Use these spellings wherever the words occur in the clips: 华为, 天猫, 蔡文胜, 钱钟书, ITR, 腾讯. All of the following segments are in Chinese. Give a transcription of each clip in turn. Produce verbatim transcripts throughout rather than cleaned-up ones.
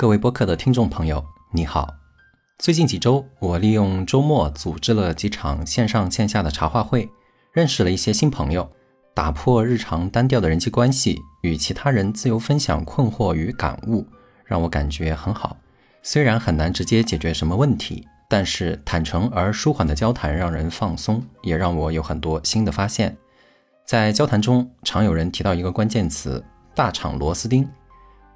各位播客的听众朋友，你好。最近几周，我利用周末组织了几场线上线下的茶话会，认识了一些新朋友，打破日常单调的人际关系，与其他人自由分享困惑与感悟，让我感觉很好。虽然很难直接解决什么问题，但是坦诚而舒缓的交谈让人放松，也让我有很多新的发现。在交谈中，常有人提到一个关键词，大厂螺丝钉。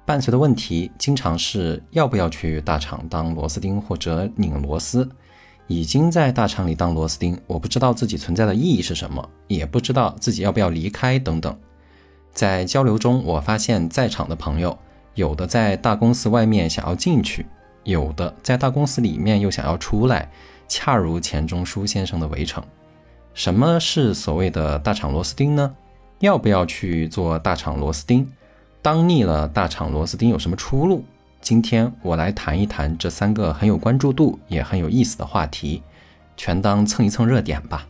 伴随的问题经常是要不要去大厂当螺丝钉或者拧螺丝。已经在大厂里当螺丝钉，我不知道自己存在的意义是什么，也不知道自己要不要离开等等。在交流中，我发现在场的朋友，有的在大公司外面想要进去，有的在大公司里面又想要出来，恰如钱钟书先生的围城。什么是所谓的大厂螺丝钉呢？要不要去做大厂螺丝钉？当腻了大厂螺丝钉有什么出路？今天我来谈一谈这三个很有关注度也很有意思的话题，全当蹭一蹭热点吧。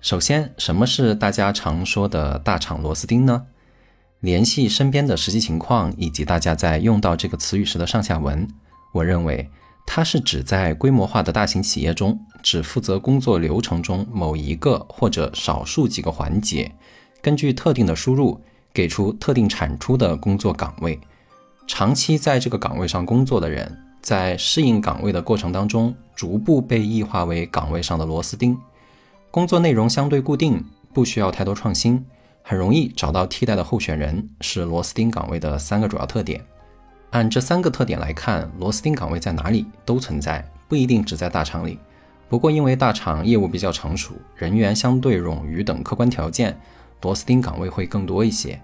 首先，什么是大家常说的大厂螺丝钉呢？联系身边的实际情况以及大家在用到这个词语时的上下文，我认为它是指在规模化的大型企业中，只负责工作流程中某一个或者少数几个环节，根据特定的输入给出特定产出的工作岗位，长期在这个岗位上工作的人，在适应岗位的过程当中，逐步被异化为岗位上的螺丝钉。工作内容相对固定，不需要太多创新，很容易找到替代的候选人，是螺丝钉岗位的三个主要特点。按这三个特点来看，螺丝钉岗位在哪里都存在，不一定只在大厂里。不过因为大厂业务比较成熟，人员相对冗余等客观条件，螺丝钉岗位会更多一些。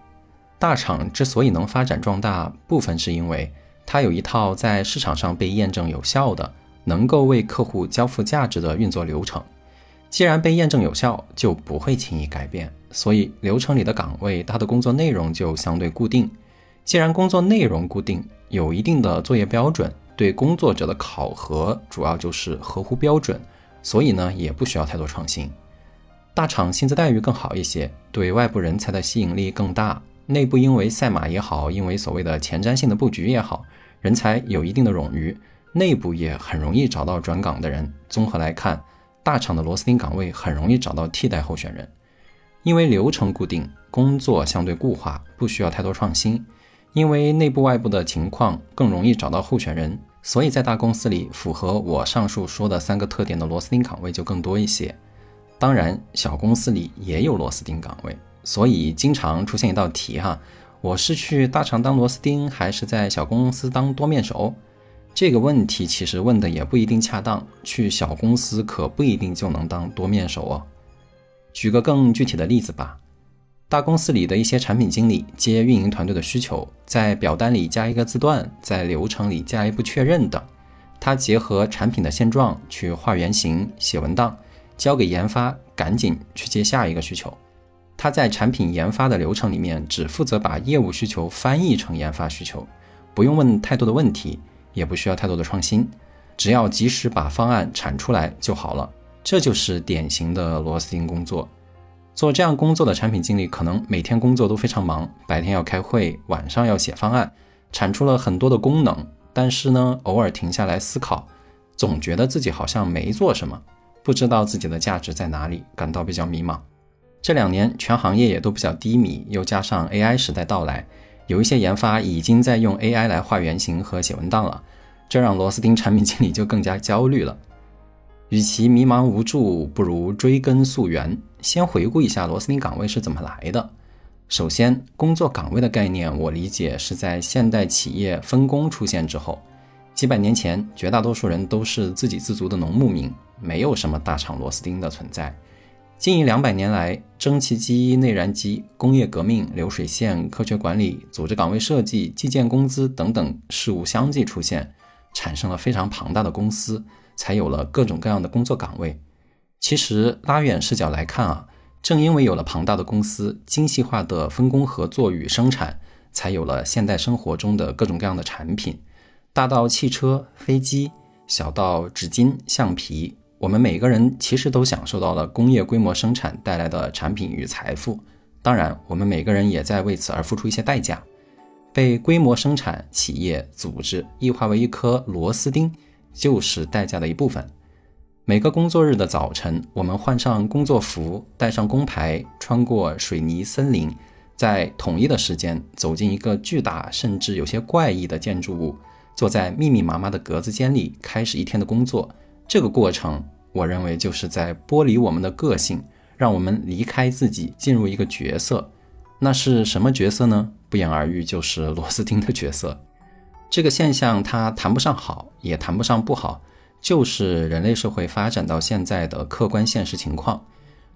大厂之所以能发展壮大，部分是因为它有一套在市场上被验证有效的，能够为客户交付价值的运作流程。既然被验证有效，就不会轻易改变，所以流程里的岗位，它的工作内容就相对固定。既然工作内容固定，有一定的作业标准，对工作者的考核主要就是合乎标准，所以呢，也不需要太多创新。大厂薪资待遇更好一些，对外部人才的吸引力更大。内部因为赛马也好，因为所谓的前瞻性的布局也好，人才有一定的冗余，内部也很容易找到转岗的人。综合来看，大厂的螺丝钉岗位很容易找到替代候选人。因为流程固定，工作相对固化，不需要太多创新。因为内部外部的情况更容易找到候选人，所以在大公司里，符合我上述说的三个特点的螺丝钉岗位就更多一些。当然，小公司里也有螺丝钉岗位。所以经常出现一道题哈，我是去大厂当螺丝钉，还是在小公司当多面手？这个问题其实问的也不一定恰当，去小公司可不一定就能当多面手哦。举个更具体的例子吧，大公司里的一些产品经理接运营团队的需求，在表单里加一个字段，在流程里加一步确认等，他结合产品的现状去画原型、写文档，交给研发，赶紧去接下一个需求。他在产品研发的流程里面，只负责把业务需求翻译成研发需求，不用问太多的问题，也不需要太多的创新，只要及时把方案产出来就好了。这就是典型的螺丝钉工作。做这样工作的产品经理，可能每天工作都非常忙，白天要开会，晚上要写方案，产出了很多的功能，但是呢，偶尔停下来思考，总觉得自己好像没做什么，不知道自己的价值在哪里，感到比较迷茫。这两年全行业也都比较低迷，又加上 A I 时代到来，有一些研发已经在用 A I 来画原型和写文档了，这让螺丝钉产品经理就更加焦虑了。与其迷茫无助，不如追根溯源，先回顾一下螺丝钉岗位是怎么来的。首先，工作岗位的概念，我理解是在现代企业分工出现之后。几百年前，绝大多数人都是自给自足的农牧民，没有什么大厂螺丝钉的存在。近一两百年来，蒸汽机、内燃机、工业革命、流水线、科学管理、组织岗位设计、计件工资等等事物相继出现，产生了非常庞大的公司，才有了各种各样的工作岗位。其实拉远视角来看啊，正因为有了庞大的公司，精细化的分工合作与生产，才有了现代生活中的各种各样的产品，大到汽车、飞机，小到纸巾、橡皮。我们每个人其实都享受到了工业规模生产带来的产品与财富，当然我们每个人也在为此而付出一些代价。被规模生产企业组织异化为一颗螺丝钉，就是代价的一部分。每个工作日的早晨，我们换上工作服，带上工牌，穿过水泥森林，在统一的时间走进一个巨大甚至有些怪异的建筑物，坐在密密麻麻的格子间里开始一天的工作。这个过程，我认为就是在剥离我们的个性，让我们离开自己，进入一个角色。那是什么角色呢？不言而喻，就是螺丝钉的角色。这个现象它谈不上好，也谈不上不好，就是人类社会发展到现在的客观现实情况。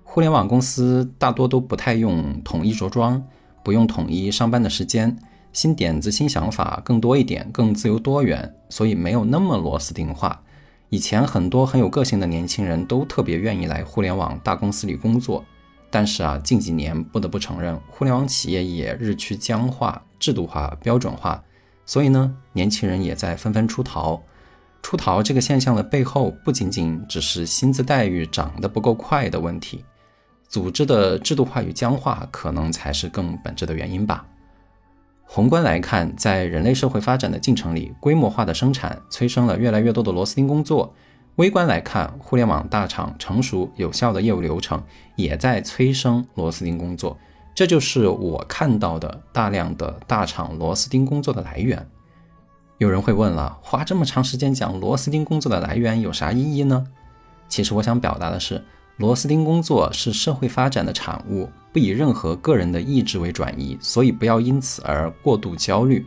互联网公司大多都不太用统一着装，不用统一上班的时间，新点子新想法更多一点，更自由多元，所以没有那么螺丝钉化。以前很多很有个性的年轻人都特别愿意来互联网大公司里工作，但是啊，近几年不得不承认，互联网企业也日趋僵化、制度化、标准化，所以呢，年轻人也在纷纷出逃。出逃这个现象的背后，不仅仅只是薪资待遇涨得不够快的问题，组织的制度化与僵化可能才是更本质的原因吧。宏观来看，在人类社会发展的进程里，规模化的生产催生了越来越多的螺丝钉工作。微观来看，互联网大厂成熟有效的业务流程也在催生螺丝钉工作。这就是我看到的大量的大厂螺丝钉工作的来源。有人会问了，花这么长时间讲螺丝钉工作的来源有啥意义呢？其实我想表达的是，螺丝钉工作是社会发展的产物，不以任何个人的意志为转移，所以不要因此而过度焦虑。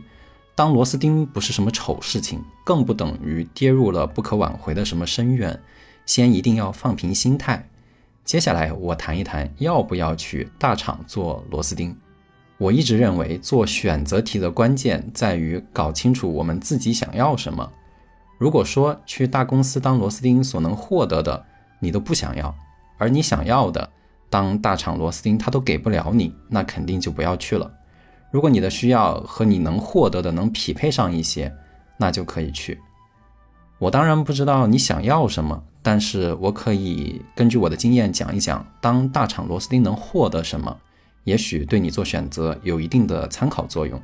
当螺丝钉不是什么丑事情，更不等于跌入了不可挽回的什么深渊，先一定要放平心态。接下来我谈一谈要不要去大厂做螺丝钉。我一直认为做选择题的关键在于搞清楚我们自己想要什么。如果说去大公司当螺丝钉所能获得的你都不想要，而你想要的当大厂螺丝钉它都给不了你，那肯定就不要去了。如果你的需要和你能获得的能匹配上一些，那就可以去。我当然不知道你想要什么，但是我可以根据我的经验讲一讲当大厂螺丝钉能获得什么，也许对你做选择有一定的参考作用。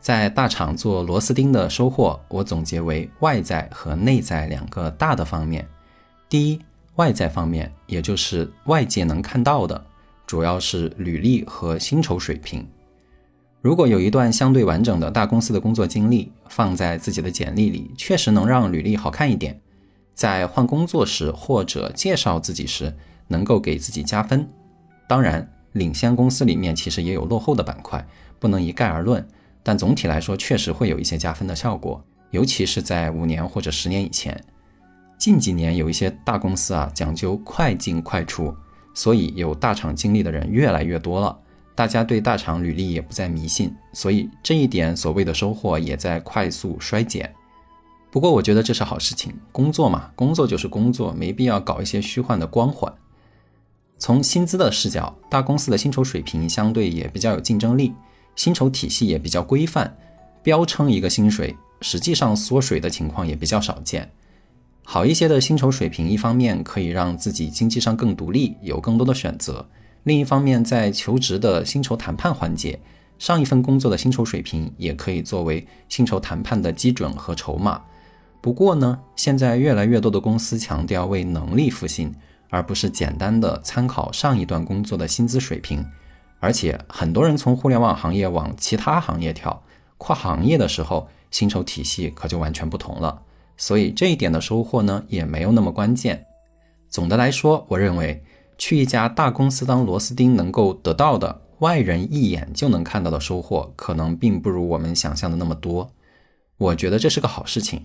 在大厂做螺丝钉的收获，我总结为外在和内在两个大的方面。第一，外在方面，也就是外界能看到的，主要是履历和薪酬水平。如果有一段相对完整的大公司的工作经历，放在自己的简历里，确实能让履历好看一点，在换工作时或者介绍自己时能够给自己加分。当然，领先公司里面其实也有落后的板块，不能一概而论，但总体来说确实会有一些加分的效果，尤其是在五年或者十年以前。近几年有一些大公司啊，讲究快进快出，所以有大厂经历的人越来越多了，大家对大厂履历也不再迷信，所以这一点所谓的收获也在快速衰减。不过我觉得这是好事情，工作嘛，工作就是工作，没必要搞一些虚幻的光环。从薪资的视角，大公司的薪酬水平相对也比较有竞争力，薪酬体系也比较规范，标称一个薪水，实际上缩水的情况也比较少见。好一些的薪酬水平，一方面可以让自己经济上更独立，有更多的选择，另一方面在求职的薪酬谈判环节，上一份工作的薪酬水平也可以作为薪酬谈判的基准和筹码。不过呢，现在越来越多的公司强调为能力付薪，而不是简单的参考上一段工作的薪资水平。而且很多人从互联网行业往其他行业跳，跨行业的时候薪酬体系可就完全不同了，所以这一点的收获呢，也没有那么关键。总的来说，我认为去一家大公司当螺丝钉能够得到的外人一眼就能看到的收获，可能并不如我们想象的那么多。我觉得这是个好事情。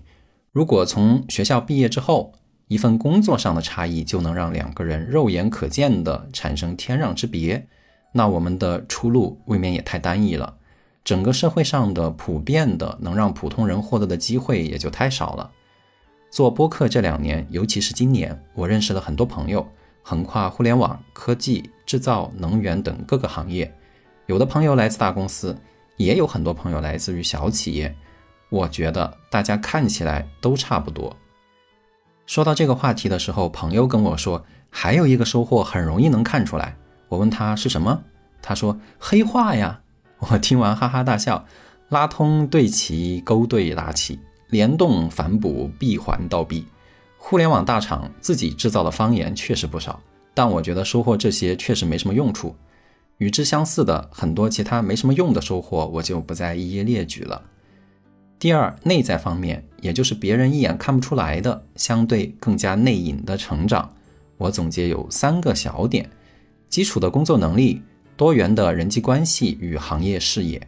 如果从学校毕业之后，一份工作上的差异就能让两个人肉眼可见的产生天壤之别，那我们的出路未免也太单一了。整个社会上的普遍的能让普通人获得的机会也就太少了。做播客这两年，尤其是今年，我认识了很多朋友，横跨互联网、科技、制造、能源等各个行业。有的朋友来自大公司，也有很多朋友来自于小企业。我觉得大家看起来都差不多。说到这个话题的时候，朋友跟我说，还有一个收获很容易能看出来。我问他是什么？他说黑化呀。我听完哈哈大笑。拉通对齐，勾兑拉齐，联动反哺，闭环倒逼。互联网大厂自己制造的方言确实不少，但我觉得收获这些确实没什么用处。与之相似的很多其他没什么用的收获我就不再一一列举了。第二，内在方面，也就是别人一眼看不出来的相对更加内隐的成长，我总结有三个小点：基础的工作能力，多元的人际关系与行业视野。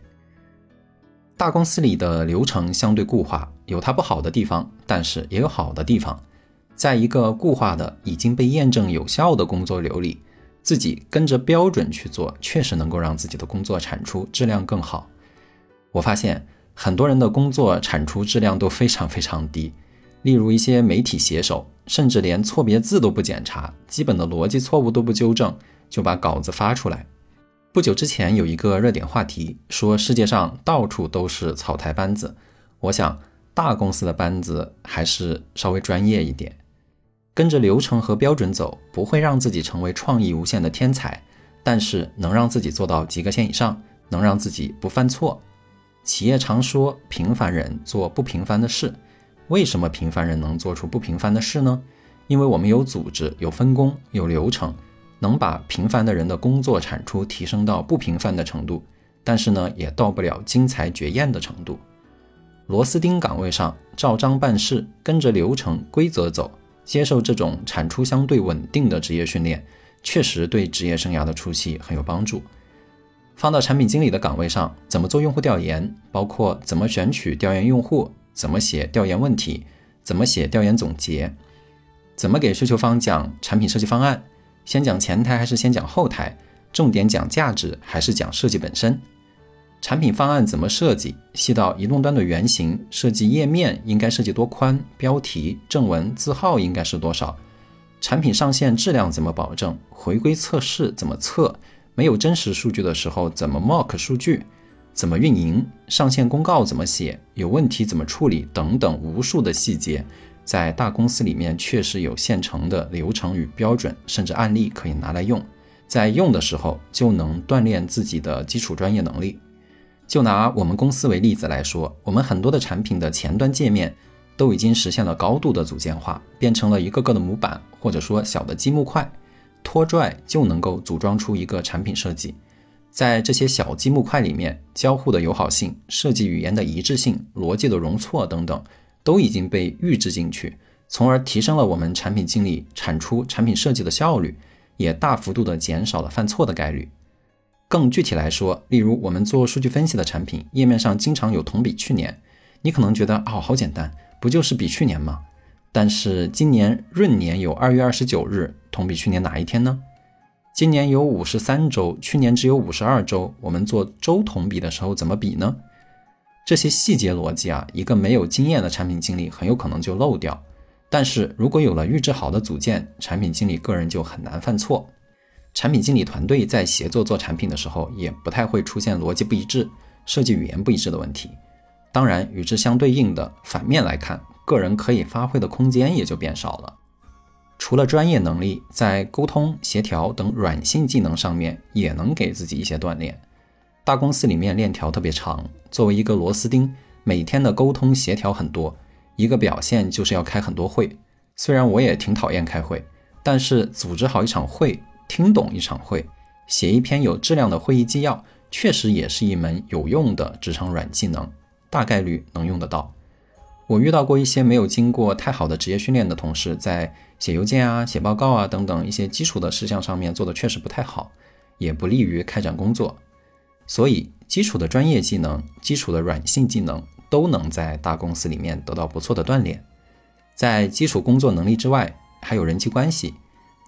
大公司里的流程相对固化，有它不好的地方，但是也有好的地方。在一个固化的已经被验证有效的工作流里，自己跟着标准去做，确实能够让自己的工作产出质量更好。我发现很多人的工作产出质量都非常非常低，例如一些媒体写手，甚至连错别字都不检查，基本的逻辑错误都不纠正，就把稿子发出来。不久之前有一个热点话题，说世界上到处都是草台班子，我想大公司的班子还是稍微专业一点。跟着流程和标准走，不会让自己成为创意无限的天才，但是能让自己做到及格线以上，能让自己不犯错。企业常说平凡人做不平凡的事，为什么平凡人能做出不平凡的事呢？因为我们有组织，有分工，有流程，能把平凡的人的工作产出提升到不平凡的程度，但是呢，也到不了精彩绝艳的程度。螺丝钉岗位上，照章办事，跟着流程规则走，接受这种产出相对稳定的职业训练，确实对职业生涯的初期很有帮助。放到产品经理的岗位上，怎么做用户调研，包括怎么选取调研用户，怎么写调研问题，怎么写调研总结，怎么给需求方讲产品设计方案，先讲前台还是先讲后台，重点讲价值还是讲设计本身，产品方案怎么设计，细到移动端的原型，设计页面应该设计多宽，标题、正文、字号应该是多少，产品上线质量怎么保证，回归测试怎么测，没有真实数据的时候怎么 mock 数据，怎么运营，上线公告怎么写，有问题怎么处理等等无数的细节，在大公司里面确实有现成的流程与标准，甚至案例可以拿来用，在用的时候就能锻炼自己的基础专业能力。就拿我们公司为例子来说，我们很多的产品的前端界面都已经实现了高度的组件化，变成了一个个的模板，或者说小的积木块，拖拽就能够组装出一个产品设计。在这些小积木块里面，交互的友好性，设计语言的一致性，逻辑的容错等等都已经被预制进去，从而提升了我们产品经理产出产品设计的效率，也大幅度的减少了犯错的概率。更具体来说，例如我们做数据分析的产品，页面上经常有同比去年，你可能觉得哦，好简单，不就是比去年吗？但是今年闰年有二月二十九日，同比去年哪一天呢？今年有五十三周，去年只有五十二周，我们做周同比的时候怎么比呢？这些细节逻辑啊，一个没有经验的产品经理很有可能就漏掉，但是如果有了预制好的组件，产品经理个人就很难犯错。产品经理团队在协作做产品的时候，也不太会出现逻辑不一致，设计语言不一致的问题。当然与之相对应的反面来看，个人可以发挥的空间也就变少了。除了专业能力，在沟通、协调等软性技能上面也能给自己一些锻炼。大公司里面链条特别长，作为一个螺丝钉，每天的沟通协调很多，一个表现就是要开很多会。虽然我也挺讨厌开会，但是组织好一场会，听懂一场会，写一篇有质量的会议纪要，确实也是一门有用的职场软技能，大概率能用得到。我遇到过一些没有经过太好的职业训练的同事，在写邮件啊、写报告啊等等一些基础的事项上面做的确实不太好，也不利于开展工作。所以基础的专业技能、基础的软性技能都能在大公司里面得到不错的锻炼。在基础工作能力之外，还有人际关系。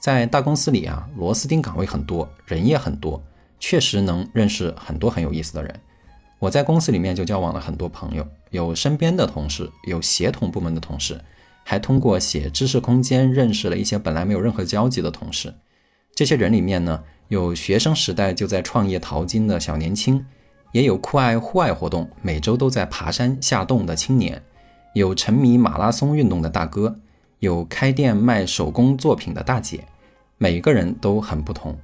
在大公司里啊，螺丝钉岗位很多，人也很多，确实能认识很多很有意思的人。我在公司里面就交往了很多朋友，有身边的同事，有协同部门的同事，还通过写知识空间认识了一些本来没有任何交集的同事。这些人里面呢，有学生时代就在创业淘金的小年轻，也有酷爱户外活动，每周都在爬山下洞的青年，有沉迷马拉松运动的大哥，有开店卖手工作品的大姐，每个人都很不同。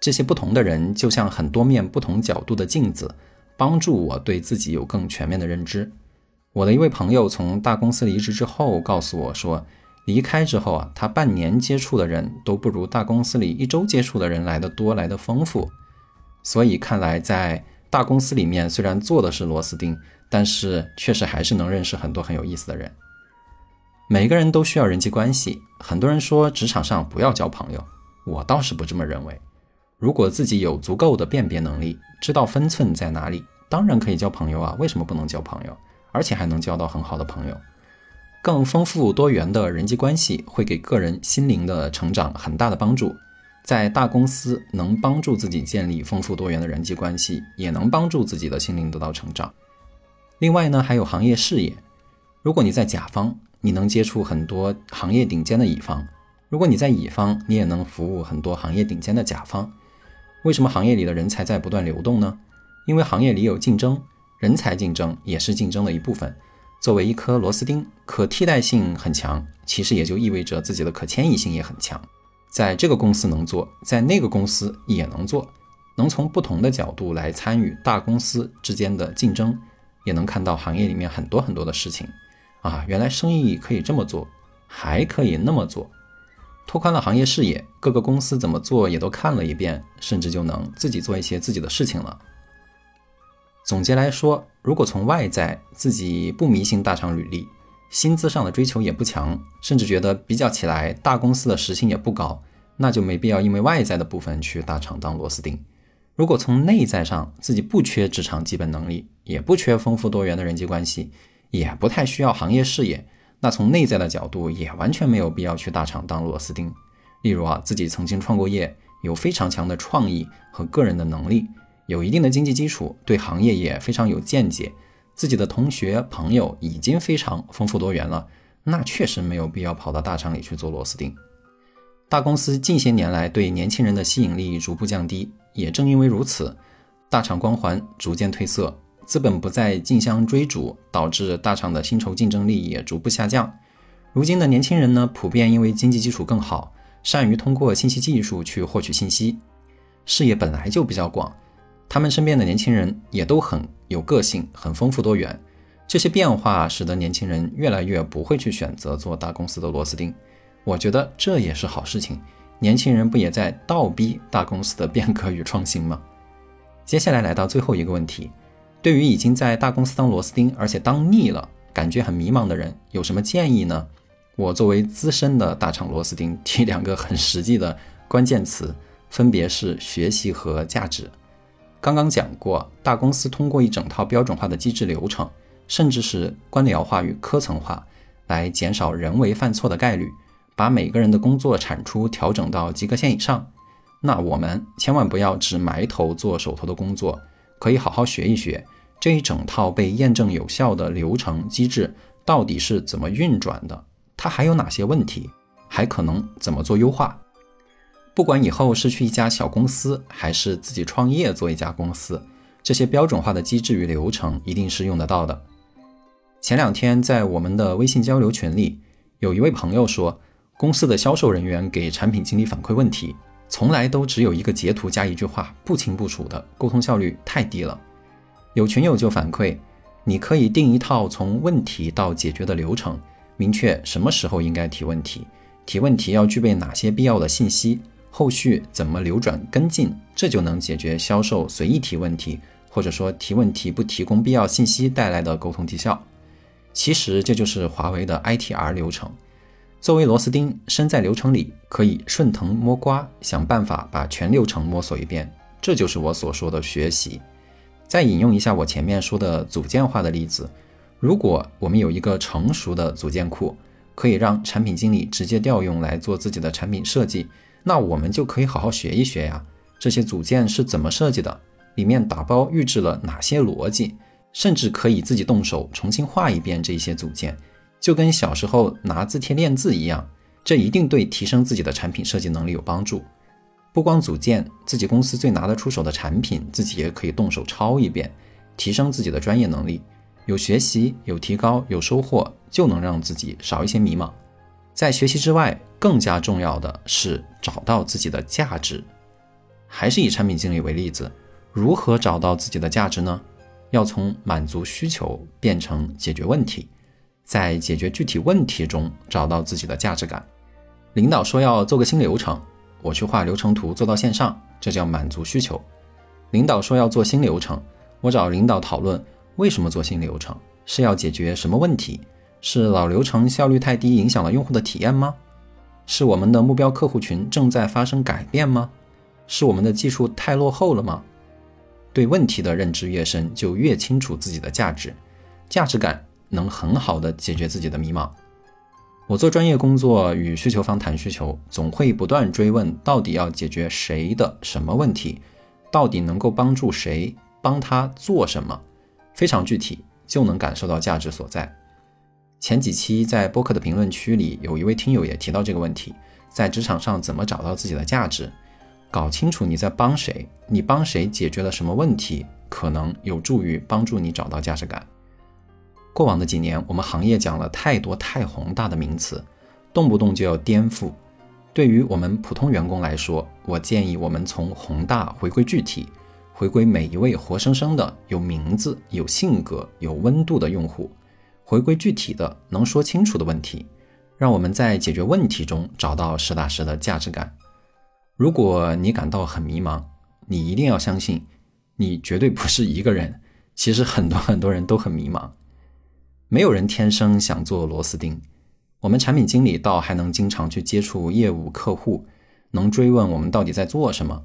这些不同的人就像很多面不同角度的镜子，帮助我对自己有更全面的认知。我的一位朋友从大公司离职之后告诉我说，离开之后啊，他半年接触的人都不如大公司里一周接触的人来得多，来得丰富。所以看来在大公司里面虽然做的是螺丝钉，但是确实还是能认识很多很有意思的人。每个人都需要人际关系，很多人说职场上不要交朋友，我倒是不这么认为。如果自己有足够的辨别能力，知道分寸在哪里，当然可以交朋友啊，为什么不能交朋友？而且还能交到很好的朋友。更丰富多元的人际关系会给个人心灵的成长很大的帮助。在大公司能帮助自己建立丰富多元的人际关系，也能帮助自己的心灵得到成长。另外呢，还有行业视野。如果你在甲方，你能接触很多行业顶尖的乙方；如果你在乙方，你也能服务很多行业顶尖的甲方。为什么行业里的人才在不断流动呢？因为行业里有竞争，人才竞争也是竞争的一部分。作为一颗螺丝钉，可替代性很强，其实也就意味着自己的可迁移性也很强。在这个公司能做，在那个公司也能做，能从不同的角度来参与大公司之间的竞争，也能看到行业里面很多很多的事情。啊，原来生意可以这么做，还可以那么做。拓宽了行业视野，各个公司怎么做也都看了一遍，甚至就能自己做一些自己的事情了。总结来说，如果从外在自己不迷信大厂履历，薪资上的追求也不强，甚至觉得比较起来大公司的时薪也不高，那就没必要因为外在的部分去大厂当螺丝钉。如果从内在上自己不缺职场基本能力，也不缺丰富多元的人际关系，也不太需要行业视野，那从内在的角度也完全没有必要去大厂当螺丝钉。例如啊，自己曾经创过业，有非常强的创意和个人的能力，有一定的经济基础，对行业也非常有见解，自己的同学朋友已经非常丰富多元了，那确实没有必要跑到大厂里去做螺丝钉。大公司近些年来对年轻人的吸引力逐步降低，也正因为如此，大厂光环逐渐褪色，资本不再竞相追逐，导致大厂的薪酬竞争力也逐步下降。如今的年轻人呢，普遍因为经济基础更好，善于通过信息技术去获取信息，视野本来就比较广，他们身边的年轻人也都很有个性，很丰富多元。这些变化使得年轻人越来越不会去选择做大公司的螺丝钉。我觉得这也是好事情，年轻人不也在倒逼大公司的变革与创新吗？接下来来到最后一个问题，对于已经在大公司当螺丝钉，而且当腻了，感觉很迷茫的人，有什么建议呢？我作为资深的大厂螺丝钉，提两个很实际的关键词，分别是学习和价值。刚刚讲过，大公司通过一整套标准化的机制流程，甚至是官僚化与科层化，来减少人为犯错的概率，把每个人的工作产出调整到及格线以上。那我们千万不要只埋头做手头的工作，可以好好学一学这一整套被验证有效的流程机制到底是怎么运转的，它还有哪些问题，还可能怎么做优化。不管以后是去一家小公司，还是自己创业做一家公司，这些标准化的机制与流程一定是用得到的。前两天在我们的微信交流群里，有一位朋友说，公司的销售人员给产品经理反馈问题，从来都只有一个截图加一句话，不清不楚的，沟通效率太低了。有群友就反馈，你可以定一套从问题到解决的流程，明确什么时候应该提问题，提问题要具备哪些必要的信息，后续怎么流转跟进，这就能解决销售随意提问题，或者说提问题不提供必要信息带来的沟通低效。其实这就是华为的 I T R 流程。作为螺丝钉，身在流程里，可以顺藤摸瓜，想办法把全流程摸索一遍，这就是我所说的学习。再引用一下我前面说的组件化的例子，如果我们有一个成熟的组件库，可以让产品经理直接调用来做自己的产品设计，那我们就可以好好学一学呀，这些组件是怎么设计的，里面打包预置了哪些逻辑，甚至可以自己动手重新画一遍这些组件，就跟小时候拿字帖练字一样，这一定对提升自己的产品设计能力有帮助。不光组件，自己公司最拿得出手的产品，自己也可以动手抄一遍，提升自己的专业能力。有学习，有提高，有收获，就能让自己少一些迷茫。在学习之外，更加重要的是找到自己的价值。还是以产品经理为例子，如何找到自己的价值呢？要从满足需求变成解决问题，在解决具体问题中找到自己的价值感。领导说要做个新流程，我去画流程图做到线上，这叫满足需求。领导说要做新流程，我找领导讨论为什么做新流程，是要解决什么问题，是老流程效率太低影响了用户的体验吗？是我们的目标客户群正在发生改变吗？是我们的技术太落后了吗？对问题的认知越深，就越清楚自己的价值，价值感能很好的解决自己的迷茫。我做专业工作与需求方谈需求，总会不断追问到底要解决谁的什么问题，到底能够帮助谁，帮他做什么，非常具体，就能感受到价值所在。前几期在播客的评论区里，有一位听友也提到这个问题，在职场上怎么找到自己的价值，搞清楚你在帮谁，你帮谁解决了什么问题，可能有助于帮助你找到价值感。过往的几年，我们行业讲了太多太宏大的名词，动不动就要颠覆。对于我们普通员工来说，我建议我们从宏大回归具体，回归每一位活生生的有名字、有性格、有温度的用户，回归具体的能说清楚的问题，让我们在解决问题中找到实打实的价值感。如果你感到很迷茫，你一定要相信你绝对不是一个人，其实很多很多人都很迷茫。没有人天生想做螺丝钉，我们产品经理倒还能经常去接触业务客户，能追问我们到底在做什么，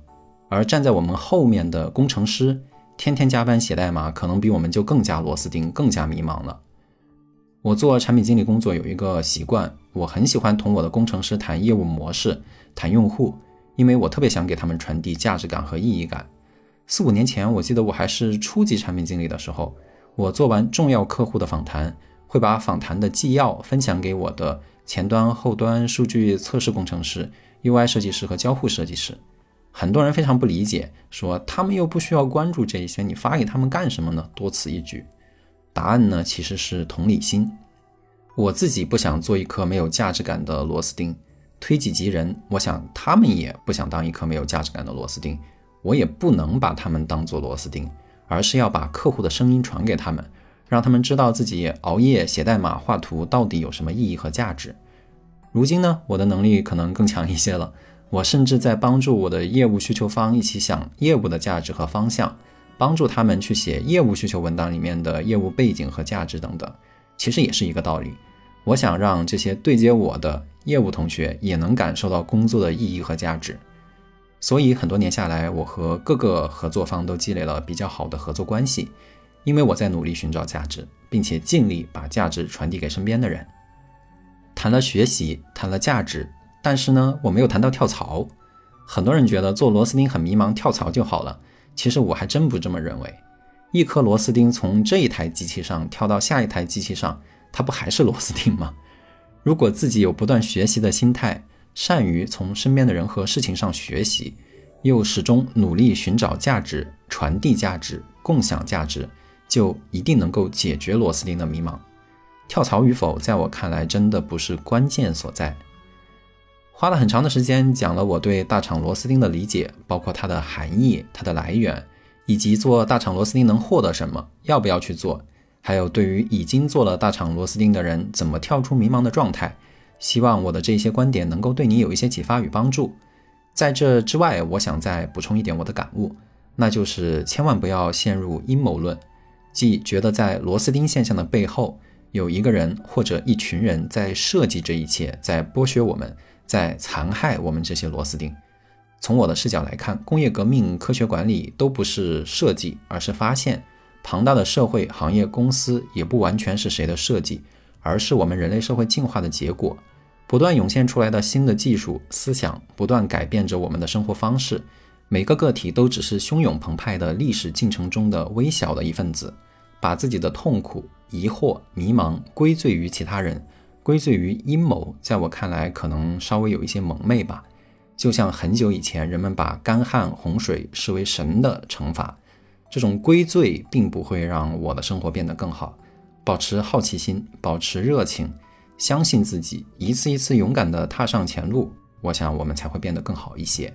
而站在我们后面的工程师天天加班写代码，可能比我们就更加螺丝钉，更加迷茫了。我做产品经理工作有一个习惯，我很喜欢同我的工程师谈业务模式，谈用户，因为我特别想给他们传递价值感和意义感。四五年前，我记得我还是初级产品经理的时候，我做完重要客户的访谈，会把访谈的纪要分享给我的前端、后端、数据测试工程师、U I 设计师和交互设计师。很多人非常不理解，说他们又不需要关注这一些，你发给他们干什么呢？多此一举。答案呢，其实是同理心。我自己不想做一颗没有价值感的螺丝钉，推己及人，我想他们也不想当一颗没有价值感的螺丝钉，我也不能把他们当做螺丝钉，而是要把客户的声音传给他们，让他们知道自己熬夜写代码画图到底有什么意义和价值。如今呢，我的能力可能更强一些了，我甚至在帮助我的业务需求方一起想业务的价值和方向，帮助他们去写业务需求文档里面的业务背景和价值等等，其实也是一个道理。我想让这些对接我的业务同学也能感受到工作的意义和价值。所以很多年下来，我和各个合作方都积累了比较好的合作关系，因为我在努力寻找价值，并且尽力把价值传递给身边的人。谈了学习，谈了价值，但是呢，我没有谈到跳槽。很多人觉得做螺丝钉很迷茫，跳槽就好了。其实我还真不这么认为，一颗螺丝钉从这一台机器上跳到下一台机器上，它不还是螺丝钉吗？如果自己有不断学习的心态，善于从身边的人和事情上学习，又始终努力寻找价值，传递价值，共享价值，就一定能够解决螺丝钉的迷茫。跳槽与否，在我看来真的不是关键所在。花了很长的时间讲了我对大厂螺丝钉的理解，包括它的含义、它的来源，以及做大厂螺丝钉能获得什么，要不要去做，还有对于已经做了大厂螺丝钉的人怎么跳出迷茫的状态。希望我的这些观点能够对你有一些启发与帮助。在这之外，我想再补充一点我的感悟，那就是千万不要陷入阴谋论，即觉得在螺丝钉现象的背后有一个人或者一群人在设计这一切，在剥削我们，在残害我们这些螺丝钉。从我的视角来看，工业革命、科学管理都不是设计，而是发现。庞大的社会、行业、公司也不完全是谁的设计，而是我们人类社会进化的结果。不断涌现出来的新的技术、思想，不断改变着我们的生活方式。每个个体都只是汹涌澎湃的历史进程中的微小的一份子，把自己的痛苦、疑惑、迷茫归罪于其他人，归罪于阴谋，在我看来可能稍微有一些蒙昧吧。就像很久以前人们把干旱、洪水视为神的惩罚，这种归罪并不会让我的生活变得更好。保持好奇心，保持热情，相信自己，一次一次勇敢地踏上前路，我想我们才会变得更好一些。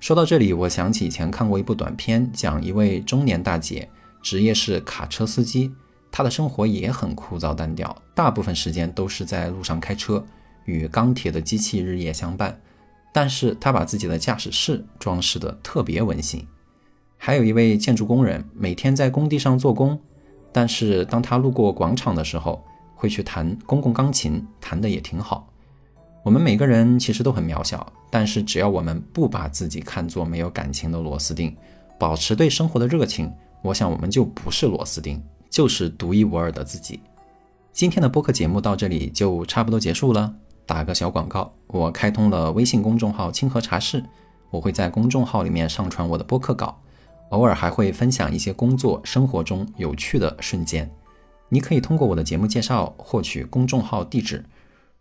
说到这里，我想起以前看过一部短片，讲一位中年大姐职业是卡车司机，他的生活也很枯燥单调，大部分时间都是在路上开车，与钢铁的机器日夜相伴。但是他把自己的驾驶室装饰得特别温馨。还有一位建筑工人，每天在工地上做工，但是当他路过广场的时候，会去弹公共钢琴，弹得也挺好。我们每个人其实都很渺小，但是只要我们不把自己看作没有感情的螺丝钉，保持对生活的热情，我想我们就不是螺丝钉，就是独一无二的自己。今天的播客节目到这里就差不多结束了。打个小广告，我开通了微信公众号清河茶室，我会在公众号里面上传我的播客稿，偶尔还会分享一些工作生活中有趣的瞬间。你可以通过我的节目介绍获取公众号地址。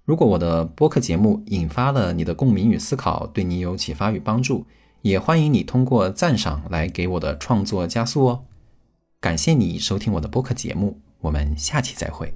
如果我的播客节目引发了你的共鸣与思考，对你有启发与帮助，也欢迎你通过赞赏来给我的创作加速哦。感谢你收听我的播客节目，我们下期再会。